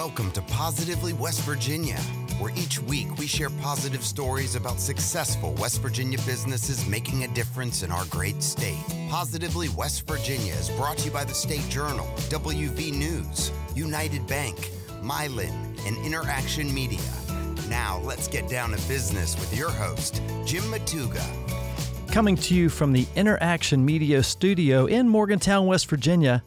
Welcome to Positively West Virginia, where each week we share positive stories about successful West Virginia businesses making a difference in our great state. Positively West Virginia is brought to you by the State Journal, WV News, United Bank, Mylan, and Interaction Media. Now let's get down to business with your host, Jim Matuga. Coming to you from the Interaction Media studio in Morgantown, West Virginia,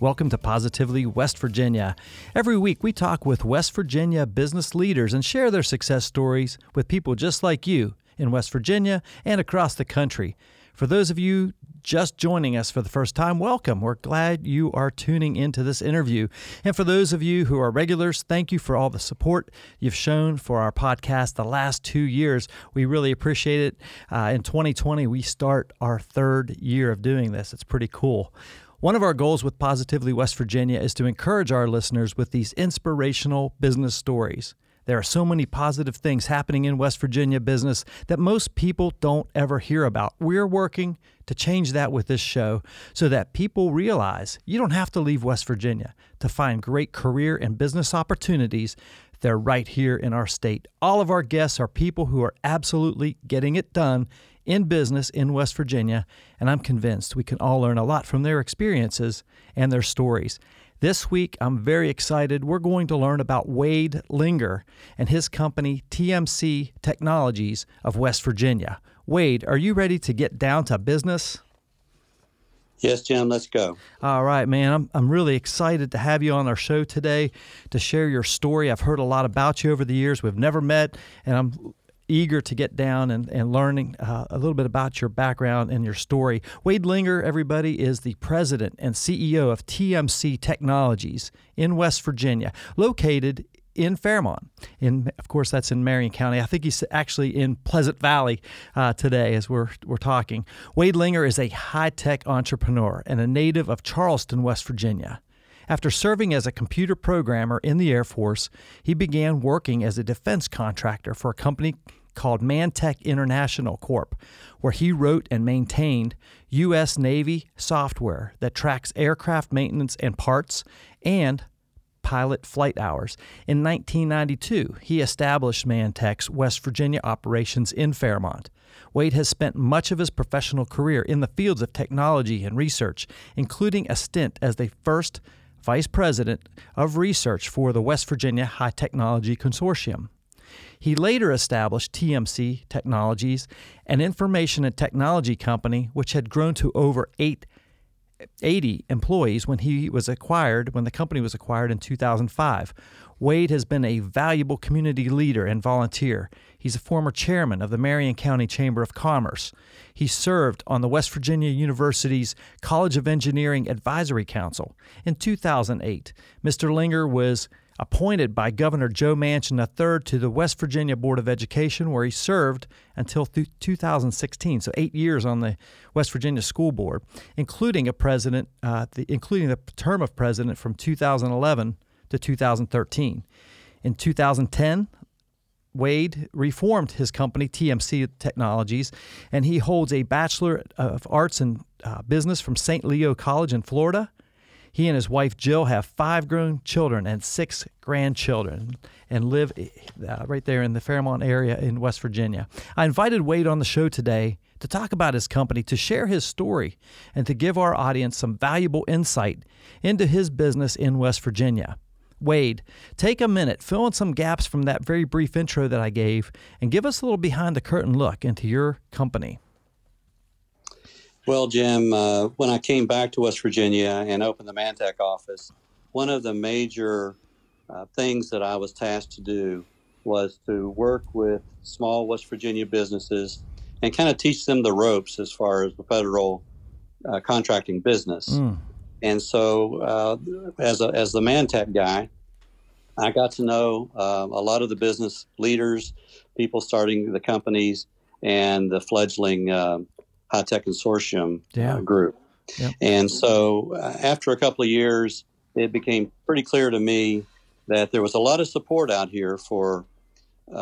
welcome to Positively West Virginia. Every week we talk with West Virginia business leaders and share their success stories with people just like you in West Virginia and across the country. For those of you just joining us for the first time, welcome. We're glad you are tuning into this interview. And for those of you who are regulars, thank you for all the support you've shown for our podcast the last 2 years. We really appreciate it. In 2020, we start our third year of doing this. It's pretty cool. One of our goals with Positively West Virginia is to encourage our listeners with these inspirational business stories. There are so many positive things happening in West Virginia business that most people don't ever hear about. We're working to change that with this show so that people realize you don't have to leave West Virginia to find great career and business opportunities. They're right here in our state. All of our guests are people who are absolutely getting it done in business in West Virginia, and I'm convinced we can all learn a lot from their experiences and their stories. This week, I'm very excited. We're going to learn about Wade Linger and his company, TMC Technologies of West Virginia. Wade, are you ready to get down to business? Yes, Jim, let's go. All right, man. I'm really excited to have you on our show today to share your story. I've heard a lot about you over the years. We've never met, and I'm eager to get down and learning a little bit about your background and your story. Wade Linger, everybody, is the president and CEO of TMC Technologies in West Virginia, located in Fairmont. And of course, that's in Marion County. I think he's actually in Pleasant Valley today as we're talking. Wade Linger is a high-tech entrepreneur and a native of Charleston, West Virginia. After serving as a computer programmer in the Air Force, he began working as a defense contractor for a company called ManTech International Corp., where he wrote and maintained U.S. Navy software that tracks aircraft maintenance and parts and pilot flight hours. In 1992, he established ManTech's West Virginia operations in Fairmont. Wade has spent much of his professional career in the fields of technology and research, including a stint as the first Vice President of Research for the West Virginia High Technology Consortium. He later established TMC Technologies, an information and technology company which had grown to over 80 employees when the company was acquired in 2005. Wade has been a valuable community leader and volunteer. He's a former chairman of the Marion County Chamber of Commerce. He served on the West Virginia University's College of Engineering Advisory Council. In 2008, Mr. Linger was appointed by Governor Joe Manchin III to the West Virginia Board of Education, where he served until 2016, so 8 years on the West Virginia School Board, including the term of president from 2011 to 2013. In 2010, Wade reformed his company, TMC Technologies, and he holds a Bachelor of Arts in Business from St. Leo College in Florida. He and his wife, Jill, have 5 grown children and 6 grandchildren and live right there in the Fairmont area in West Virginia. I invited Wade on the show today to talk about his company, to share his story, and to give our audience some valuable insight into his business in West Virginia. Wade, take a minute, fill in some gaps from that very brief intro that I gave, and give us a little behind-the-curtain look into your company. Well, Jim, when I came back to West Virginia and opened the ManTech office, one of the major things that I was tasked to do was to work with small West Virginia businesses and kind of teach them the ropes as far as the federal contracting business. Mm. And so as the ManTech guy, I got to know a lot of the business leaders, people starting the companies, and the fledgling High Tech Consortium group. Yep. And so after a couple of years, it became pretty clear to me that there was a lot of support out here for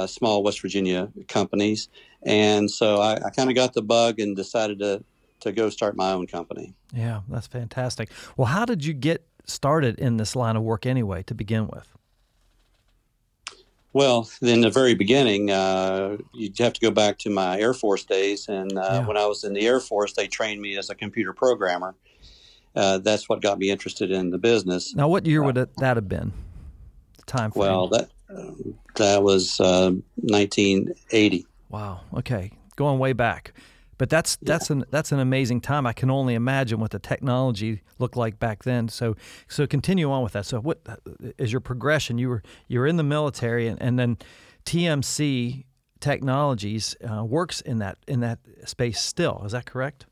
small West Virginia companies. And so I kind of got the bug and decided to go start my own company. Yeah, that's fantastic. Well, how did you get started in this line of work anyway to begin with? Well, in the very beginning, you'd have to go back to my Air Force days. And when I was in the Air Force, they trained me as a computer programmer. That's what got me interested in the business. Now, what year would that have been? The time frame? Well, that was 1980. Wow. Okay, going way back. But that's an amazing time. I can only imagine what the technology looked like back then. So continue on with that. So what is your progression? You were in the military, and then TMC Technologies works in that space still. Is that correct?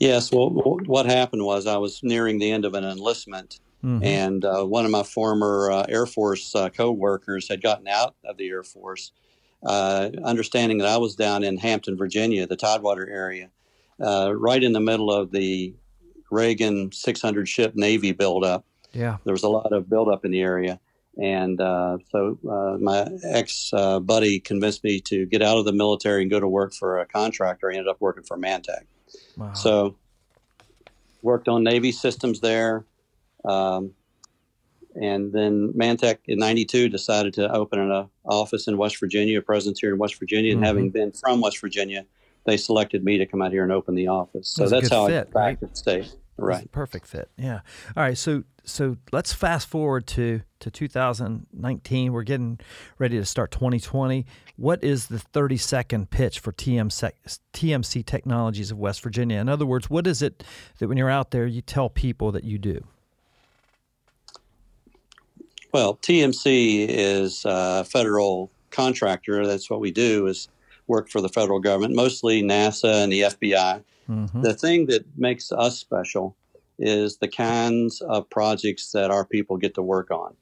Yes. Well, what happened was I was nearing the end of an enlistment, mm-hmm. and one of my former Air Force co-workers had gotten out of the Air Force. Understanding that I was down in Hampton, Virginia, the Tidewater area, right in the middle of the Reagan 600-ship Navy buildup. Yeah, there was a lot of buildup in the area. And so my ex-buddy convinced me to get out of the military and go to work for a contractor. I ended up working for ManTech. Wow. So worked on Navy systems there. And then ManTech in 92 decided to open an office in West Virginia, a presence here in West Virginia. And mm-hmm. having been from West Virginia, they selected me to come out here and open the office. So that's how I got back to the state. Right. Perfect fit. Yeah. All right. So let's fast forward to 2019. We're getting ready to start 2020. What is the 30-second pitch for TMC Technologies of West Virginia? In other words, what is it that when you're out there, you tell people that you do? Well, TMC is a federal contractor. That's what we do, is work for the federal government, mostly NASA and the FBI. Mm-hmm. The thing that makes us special is the kinds of projects that our people get to work on.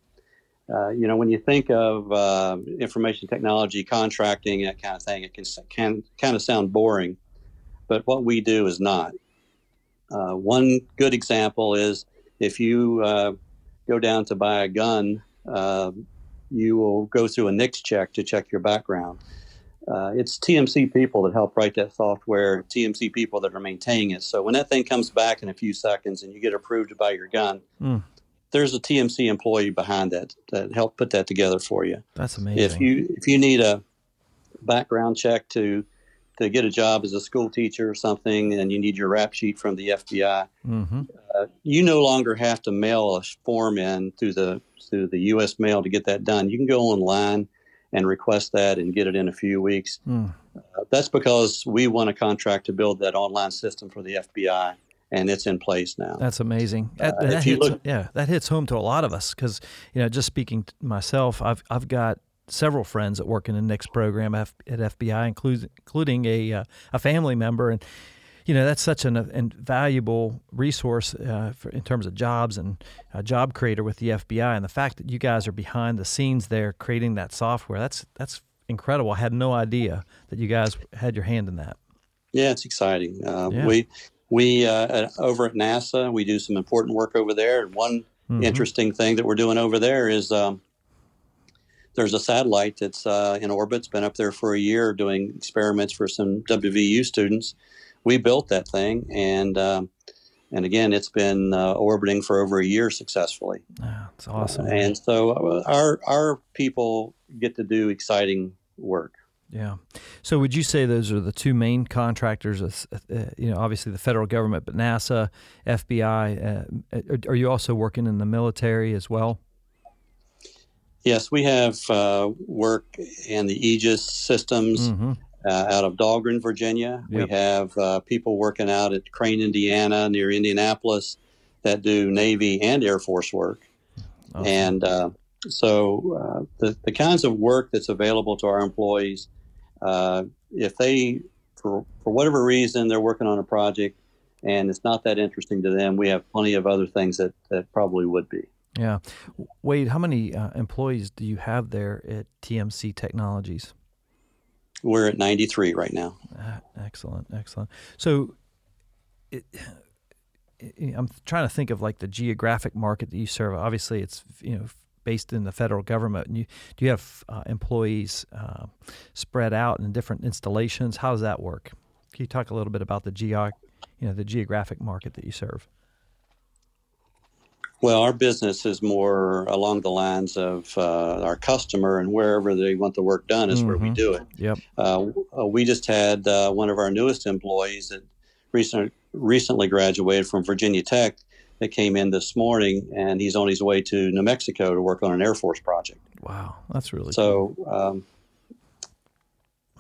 When you think of information technology, contracting, that kind of thing, it can kind of sound boring, but what we do is not. One good example is if you go down to buy a gun, you will go through a NICS check to check your background. It's TMC people that help write that software, TMC people that are maintaining it. So when that thing comes back in a few seconds and you get approved to buy your gun, there's a TMC employee behind that helped put that together for you. That's amazing. If you need a background check to get a job as a school teacher or something, and you need your rap sheet from the FBI, mm-hmm. You no longer have to mail a form in through the U.S. mail to get that done. You can go online and request that and get it in a few weeks. That's because we won a contract to build that online system for the FBI, and it's in place now. That's amazing. That hits home to a lot of us because, just speaking to myself, I've got several friends that work in the NICS program at FBI, including a family member. And, that's such an invaluable resource in terms of jobs and a job creator with the FBI. And the fact that you guys are behind the scenes there creating that software, that's incredible. I had no idea that you guys had your hand in that. Yeah, it's exciting. We over at NASA, we do some important work over there. And one mm-hmm. interesting thing that we're doing over there is there's a satellite that's in orbit. It's been up there for a year doing experiments for some WVU students. We built that thing, and again, it's been orbiting for over a year successfully. Oh, that's awesome. And so our people get to do exciting work. Yeah. So would you say those are the two main contractors, obviously the federal government, but NASA, FBI. Are you also working in the military as well? Yes, we have work in the Aegis systems mm-hmm. Out of Dahlgren, Virginia. Yep. We have people working out at Crane, Indiana, near Indianapolis, that do Navy and Air Force work. Oh. And so the kinds of work that's available to our employees, if they, for whatever reason, they're working on a project and it's not that interesting to them, we have plenty of other things that probably would be. Yeah. Wade, how many employees do you have there at TMC Technologies? We're at 93 right now. Excellent. So I'm trying to think of like the geographic market that you serve. Obviously, it's based in the federal government. And do you have employees spread out in different installations? How does that work? Can you talk a little bit about the geographic market that you serve? Well, our business is more along the lines of our customer, and wherever they want the work done is where we do it. Yep. We just had one of our newest employees that recently graduated from Virginia Tech that came in this morning, and he's on his way to New Mexico to work on an Air Force project. Wow, that's really cool.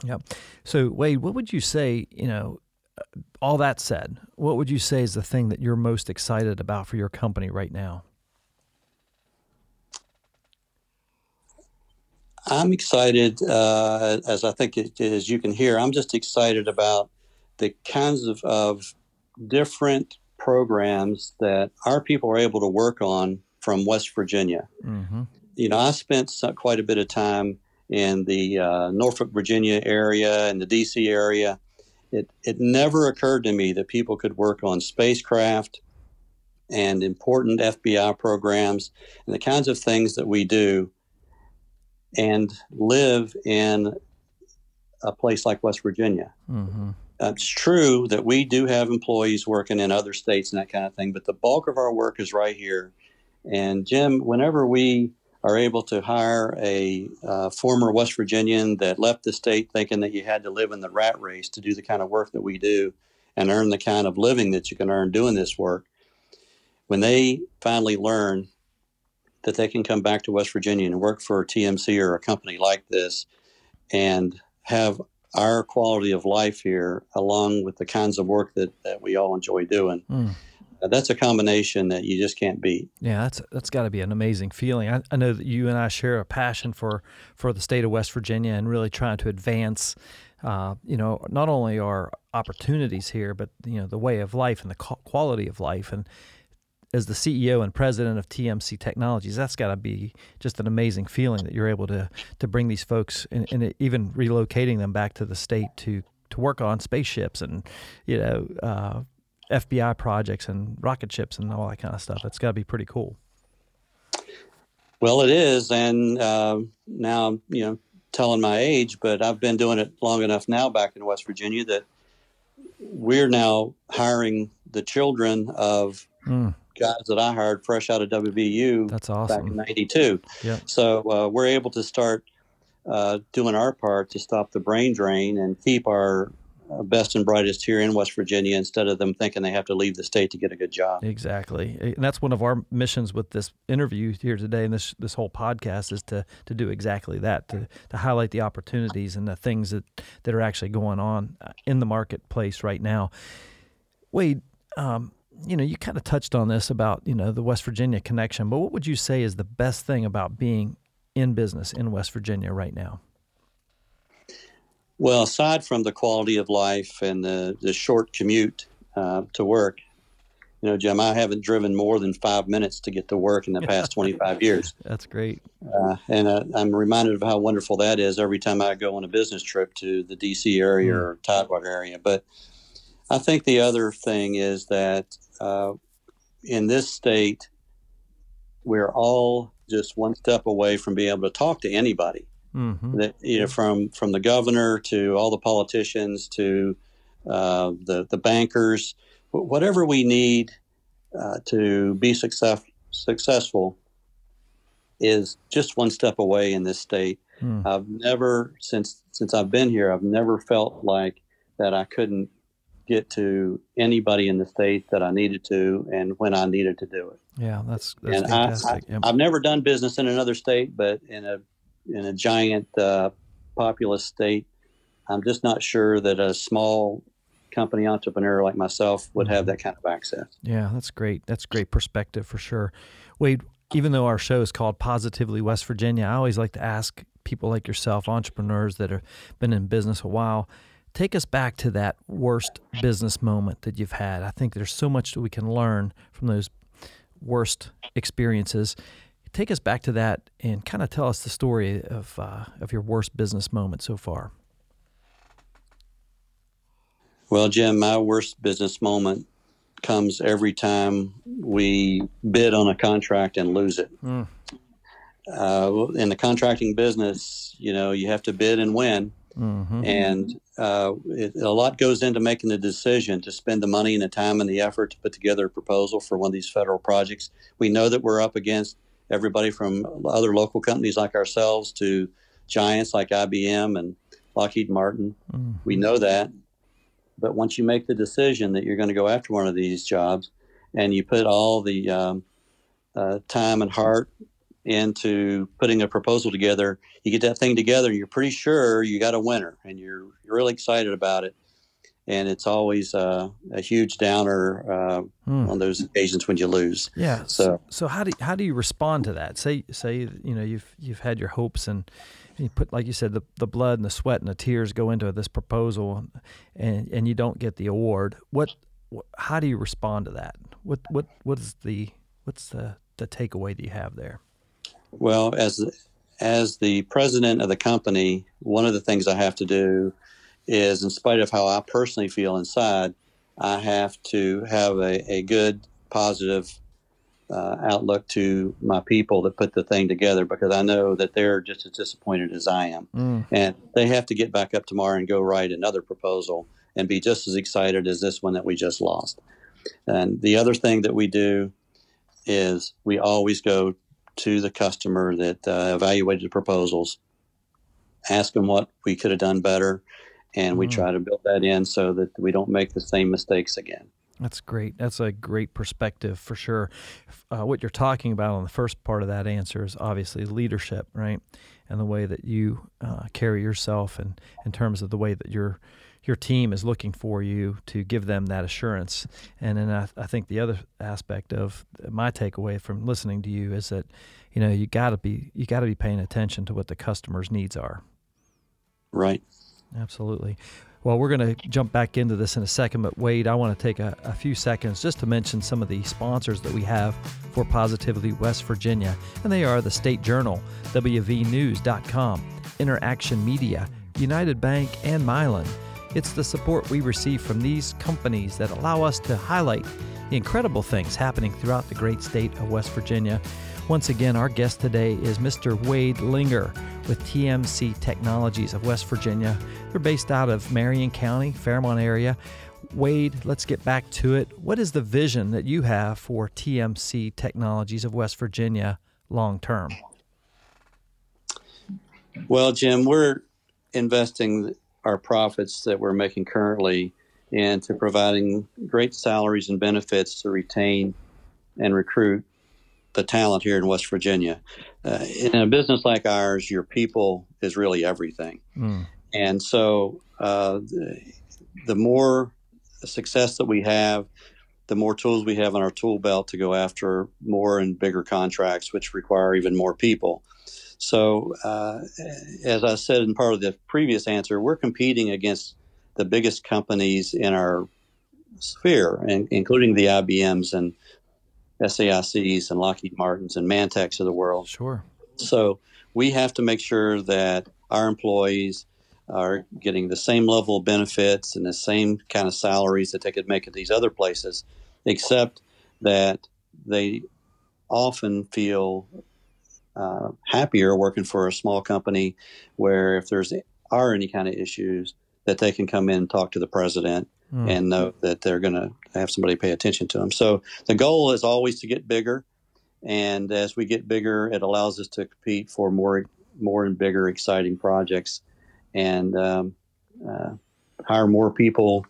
Yep. So, Wade, what would you say, you know, all that said, what would you say is the thing that you're most excited about for your company right now? I'm excited, as I think it is, you can hear, I'm just excited about the kinds of different programs that our people are able to work on from West Virginia. Mm-hmm. You know, I spent quite a bit of time in the Norfolk, Virginia area and the D.C. area. It never occurred to me that people could work on spacecraft and important FBI programs and the kinds of things that we do and live in a place like West Virginia. Mm-hmm. It's true that we do have employees working in other states and that kind of thing, but the bulk of our work is right here. And Jim, whenever we are able to hire a former West Virginian that left the state thinking that you had to live in the rat race to do the kind of work that we do and earn the kind of living that you can earn doing this work, when they finally learn that they can come back to West Virginia and work for a TMC or a company like this and have our quality of life here along with the kinds of work that we all enjoy doing, that's a combination that you just can't beat. Yeah, that's got to be an amazing feeling. I know that you and I share a passion for the state of West Virginia and really trying to advance, you know, not only our opportunities here, but, you know, the way of life and the quality of life. And as the CEO and president of TMC Technologies, that's got to be just an amazing feeling that you're able to bring these folks and even relocating them back to the state to work on spaceships and, you know, FBI projects and rocket ships and all that kind of stuff. That's got to be pretty cool. Well, it is. And now I'm, you know, telling my age, but I've been doing it long enough now back in West Virginia that we're now hiring the children of guys that I hired fresh out of WVU. That's awesome. Back in 92. Yep. So we're able to start doing our part to stop the brain drain and keep our best and brightest here in West Virginia instead of them thinking they have to leave the state to get a good job. Exactly. And that's one of our missions with this interview here today and this whole podcast is to do exactly that, to highlight the opportunities and the things that are actually going on in the marketplace right now. Wade, you know, you kind of touched on this about, you know, the West Virginia connection, but what would you say is the best thing about being in business in West Virginia right now? Well, aside from the quality of life and the short commute to work, you know, Jim, I haven't driven more than 5 minutes to get to work in the past 25 years. That's great. And I'm reminded of how wonderful that is every time I go on a business trip to the D.C. area or Tidewater area. But I think the other thing is that in this state, we're all just one step away from being able to talk to anybody. Mm-hmm. That, you know, from the governor to all the politicians to the bankers, whatever we need to be successful is just one step away in this state. Mm. I've never, since I've been here, I've never felt like that I couldn't get to anybody in the state that I needed to and when I needed to do it. Yeah, that's and fantastic. I've never done business in another state, but in a giant populous state, I'm just not sure that a small company entrepreneur like myself would have that kind of access. Yeah, that's great. That's great perspective for sure. Wade, even though our show is called Positively West Virginia, I always like to ask people like yourself, entrepreneurs that have been in business a while, take us back to that worst business moment that you've had. I think there's so much that we can learn from those worst experiences. Take us back to that and kind of tell us the story of your worst business moment so far. Well, Jim, my worst business moment comes every time we bid on a contract and lose it. In the contracting business, you know, you have to bid and win. Mm-hmm. And a lot goes into making the decision to spend the money and the time and the effort to put together a proposal for one of these federal projects. We know that we're up against everybody from other local companies like ourselves to giants like IBM and Lockheed Martin. Mm-hmm. We know that. But once you make the decision that you're going to go after one of these jobs and you put all the time and heart into putting a proposal together, you get that thing together and you're pretty sure you got a winner and you're really excited about it. And it's always a huge downer on those occasions when you lose. Yeah. So how do you respond to that? Say you know you've had your hopes and you put, like you said, the blood and the sweat and the tears go into this proposal, and you don't get the award. How do you respond to that? What's the takeaway that you have there? Well, as the president of the company, one of the things I have to do is, in spite of how I personally feel inside, I have to have a good, positive outlook to my people that put the thing together, because I know that they're just as disappointed as I am. Mm. And they have to get back up tomorrow and go write another proposal and be just as excited as this one that we just lost. And the other thing that we do is we always go to the customer that evaluated the proposals, ask them what we could have done better, and we try to build that in so that we don't make the same mistakes again. That's great. That's a great perspective for sure. What you're talking about on the first part of that answer is obviously leadership, right? And the way that you carry yourself and in terms of the way that your team is looking for you to give them that assurance. And then I think the other aspect of my takeaway from listening to you is that, you know, you got to be paying attention to what the customer's needs are. Right. Absolutely. Well, we're going to jump back into this in a second, but Wade, I want to take a few seconds just to mention some of the sponsors that we have for Positively West Virginia, and they are the State Journal, WVNews.com, Interaction Media, United Bank, and Mylan. It's the support we receive from these companies that allow us to highlight the incredible things happening throughout the great state of West Virginia. Once again, our guest today is Mr. Wade Linger with TMC Technologies of West Virginia. They're based out of Marion County, Fairmont area. Wade, let's get back to it. What is the vision that you have for TMC Technologies of West Virginia long term? Well, Jim, we're investing our profits that we're making currently into providing great salaries and benefits to retain and recruit the talent here in West Virginia. In a business like ours, your people is really everything. Mm. And so the more success that we have, the more tools we have in our tool belt to go after more and bigger contracts, which require even more people. So as I said in part of the previous answer, we're competing against the biggest companies in our sphere, including the IBMs and SAICs and Lockheed Martins and ManTechs of the world. Sure. So we have to make sure that our employees are getting the same level of benefits and the same kind of salaries that they could make at these other places, except that they often feel happier working for a small company where if there are any kind of issues that they can come in and talk to the president. Mm. And know that they're going to have somebody pay attention to them. So the goal is always to get bigger. And as we get bigger, it allows us to compete for more and bigger, exciting projects and hire more people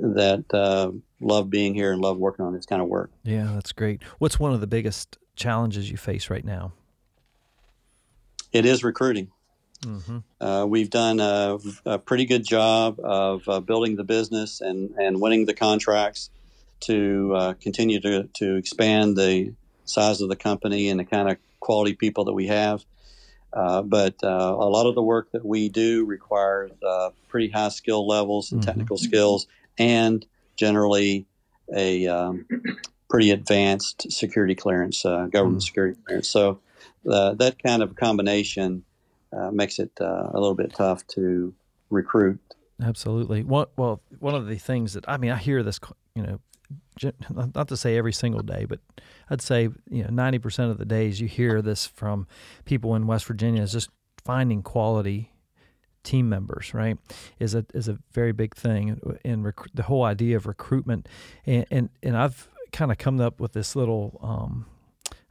that love being here and love working on this kind of work. Yeah, that's great. What's one of the biggest challenges you face right now? It is recruiting. Mm-hmm. We've done a pretty good job of building the business and winning the contracts to continue to expand the size of the company and the kind of quality people that we have. But a lot of the work that we do requires pretty high skill levels and technical skills, and generally a pretty advanced security clearance, government security clearance. So that kind of combination makes it a little bit tough to recruit. Absolutely. One of the things that, I mean, I hear this, you know, not to say every single day, but I'd say, you know, 90% of the days you hear this from people in West Virginia is just finding quality team members, right, is a very big thing, and the whole idea of recruitment. And I've kind of come up with this little,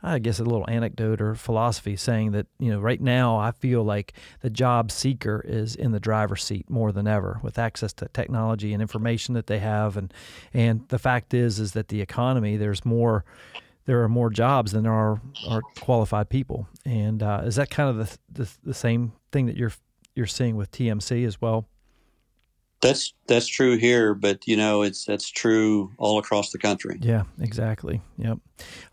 I guess, a little anecdote or philosophy saying that, you know, right now I feel like the job seeker is in the driver's seat more than ever with access to technology and information that they have. And the fact is that the economy, there are more jobs than there are qualified people. And is that kind of the same thing that you're seeing with TMC as well? That's true here, but you know, that's true all across the country. Yeah, exactly. Yep.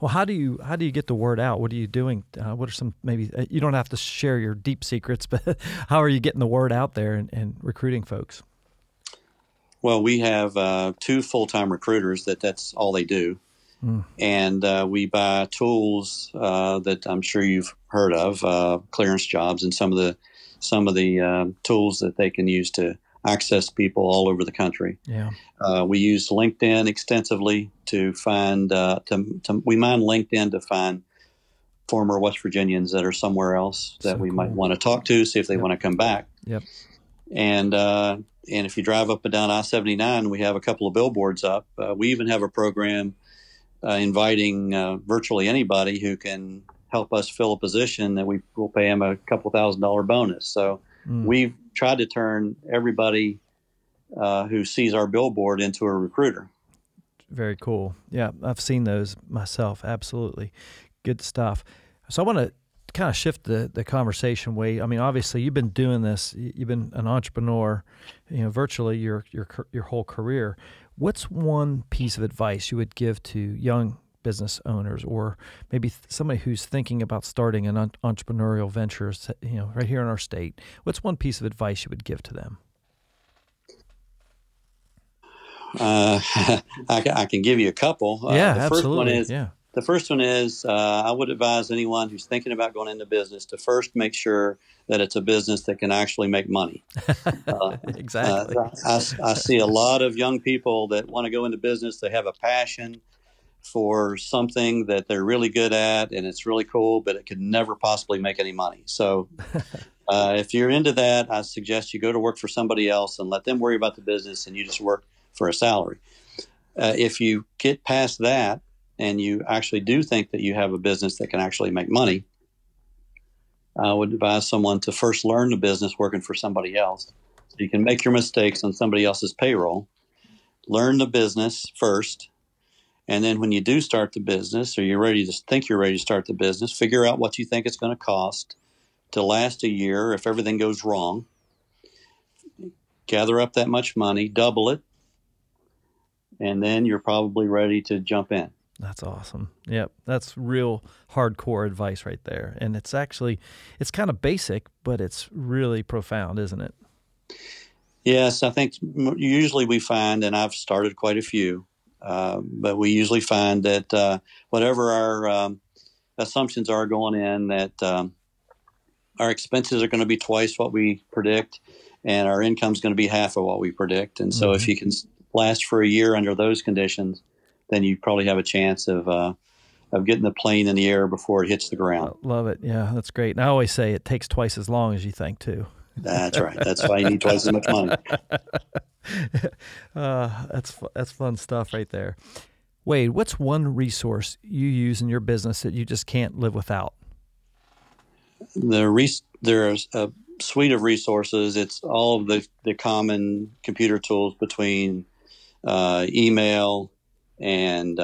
Well, how do you get the word out? What are you doing? What are some, maybe you don't have to share your deep secrets, but how are you getting the word out there and recruiting folks? Well, we have two full-time recruiters that's all they do, and we buy tools that I'm sure you've heard of, clearance jobs, and some of the tools that they can use to access people all over the country. Yeah. We use LinkedIn extensively to find, we mine LinkedIn to find former West Virginians that are somewhere else that might want to talk to, see if they want to come back. Yep. And if you drive up and down I-79, we have a couple of billboards up. We even have a program inviting virtually anybody who can help us fill a position that we'll pay them a couple $1,000 bonus. So we've tried to turn everybody who sees our billboard into a recruiter. Very cool. Yeah, I've seen those myself. Absolutely. Good stuff. So I want to kind of shift the conversation, Wade. I mean, obviously, you've been doing this. You've been an entrepreneur, you know, virtually your whole career. What's one piece of advice you would give to young business owners, or maybe somebody who's thinking about starting an entrepreneurial venture, you know, right here in our state? What's one piece of advice you would give to them? I can give you a couple. Yeah, absolutely. The first one is I would advise anyone who's thinking about going into business to first make sure that it's a business that can actually make money. Exactly. I see a lot of young people that want to go into business. They have a passion for something that they're really good at, and it's really cool, but it could never possibly make any money. So if you're into that, I suggest you go to work for somebody else and let them worry about the business, and you just work for a salary. If you get past that and you actually do think that you have a business that can actually make money, I would advise someone to first learn the business working for somebody else. So you can make your mistakes on somebody else's payroll. Learn the business first. And then when you do start the business, or you're ready to start the business, figure out what you think it's going to cost to last a year if everything goes wrong. Gather up that much money, double it, and then you're probably ready to jump in. That's awesome. Yep. That's real hardcore advice right there. And it's actually, it's kind of basic, but it's really profound, isn't it? Yes. I think usually we find, and I've started quite a few, but we usually find that whatever our assumptions are going in, that our expenses are going to be twice what we predict, and our income is going to be half of what we predict. And so if you can last for a year under those conditions, then you probably have a chance of getting the plane in the air before it hits the ground. I love it. Yeah, that's great. And I always say it takes twice as long as you think, too. That's right. That's why you need twice as much money. That's fun stuff right there. Wade, what's one resource you use in your business that you just can't live without? There's a suite of resources. It's all of the common computer tools between email and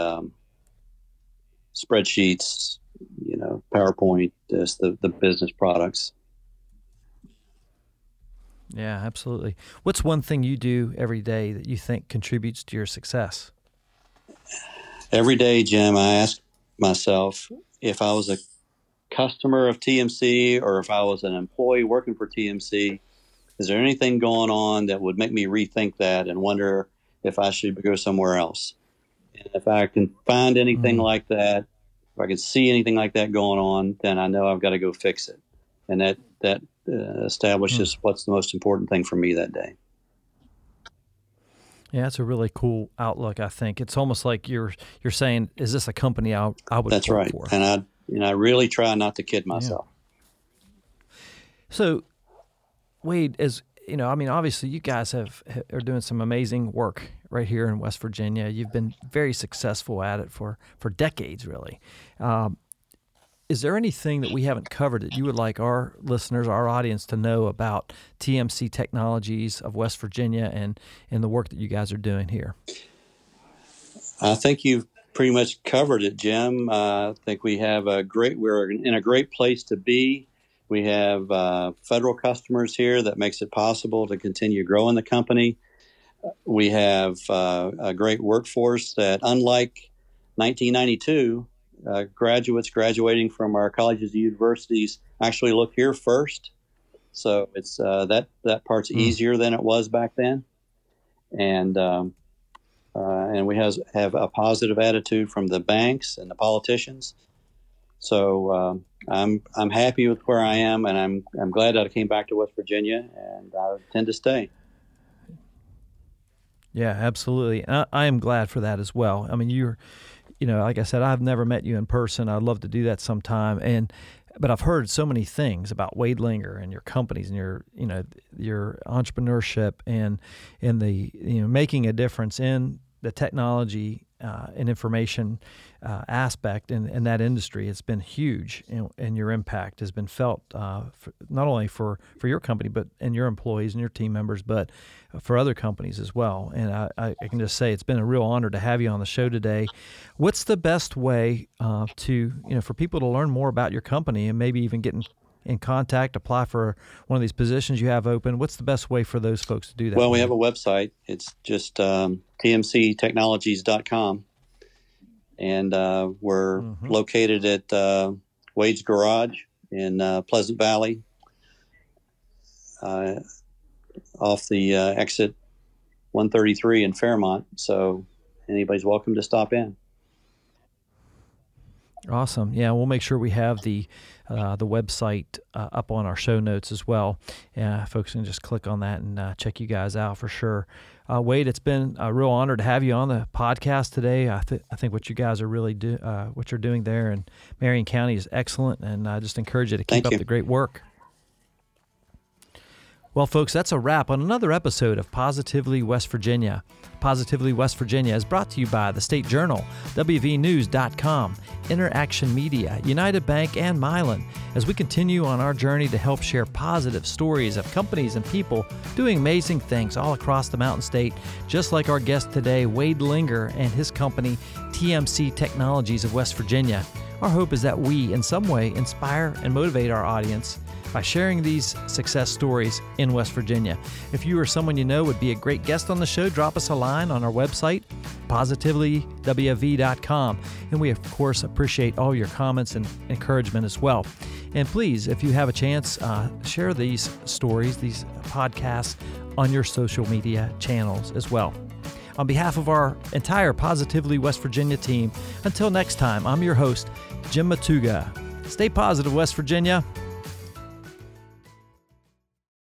spreadsheets, you know, PowerPoint, the business products. Yeah, absolutely. What's one thing you do every day that you think contributes to your success? Every day, Jim, I ask myself, if I was a customer of TMC or if I was an employee working for TMC, is there anything going on that would make me rethink that and wonder if I should go somewhere else? And if I can find anything like that, if I can see anything like that going on, then I know I've got to go fix it. And that establishes what's the most important thing for me that day. Yeah, that's a really cool outlook. I think it's almost like you're saying, "Is this a company I would?" That's right. For? And I really try not to kid myself. Yeah. So, Wade, as you know, I mean, obviously you guys are doing some amazing work right here in West Virginia. You've been very successful at it for decades, really. Is there anything that we haven't covered that you would like our listeners, our audience, to know about TMC Technologies of West Virginia and the work that you guys are doing here? I think you've pretty much covered it, Jim. I think we have we're in a great place to be. We have federal customers here that makes it possible to continue growing the company. We have a great workforce that, unlike 1992, graduates graduating from our colleges and universities actually look here first. So it's that part's easier than it was back then. And we have a positive attitude from the banks and the politicians. So I'm happy with where I am, and I'm glad that I came back to West Virginia, and I intend to stay. Yeah, absolutely. I am glad for that as well. I mean, you know, like I said, I've never met you in person. I'd love to do that sometime. But I've heard so many things about Wade Linger and your companies and your entrepreneurship and the, you know, making a difference in the technology and information aspect in that industry. It's been huge, and your impact has been felt not only for your company but and your employees and your team members, but for other companies as well. And I can just say it's been a real honor to have you on the show today. What's the best way for people to learn more about your company and maybe even get in contact, apply for one of these positions you have open? What's the best way for those folks to do that? Well, we have a website. It's just tmctechnologies.com. And we're located at Wade's Garage in Pleasant Valley, off the exit 133 in Fairmont. So anybody's welcome to stop in. Awesome. Yeah, we'll make sure we have the website up on our show notes as well. Yeah, folks can just click on that and check you guys out for sure. Wade, it's been a real honor to have you on the podcast today. I think what you guys are really what you're doing there in Marion County is excellent, and I just encourage you to keep up the great work. Well, folks, that's a wrap on another episode of Positively West Virginia. Positively West Virginia is brought to you by The State Journal, WVNews.com, Interaction Media, United Bank, and Mylan as we continue on our journey to help share positive stories of companies and people doing amazing things all across the Mountain State, just like our guest today, Wade Linger, and his company, TMC Technologies of West Virginia. Our hope is that we, in some way, inspire and motivate our audience by sharing these success stories in West Virginia. If you or someone you know would be a great guest on the show, drop us a line on our website, positivelywv.com. And we, of course, appreciate all your comments and encouragement as well. And please, if you have a chance, share these stories, these podcasts, on your social media channels as well. On behalf of our entire Positively West Virginia team, until next time, I'm your host, Jim Matuga. Stay positive, West Virginia.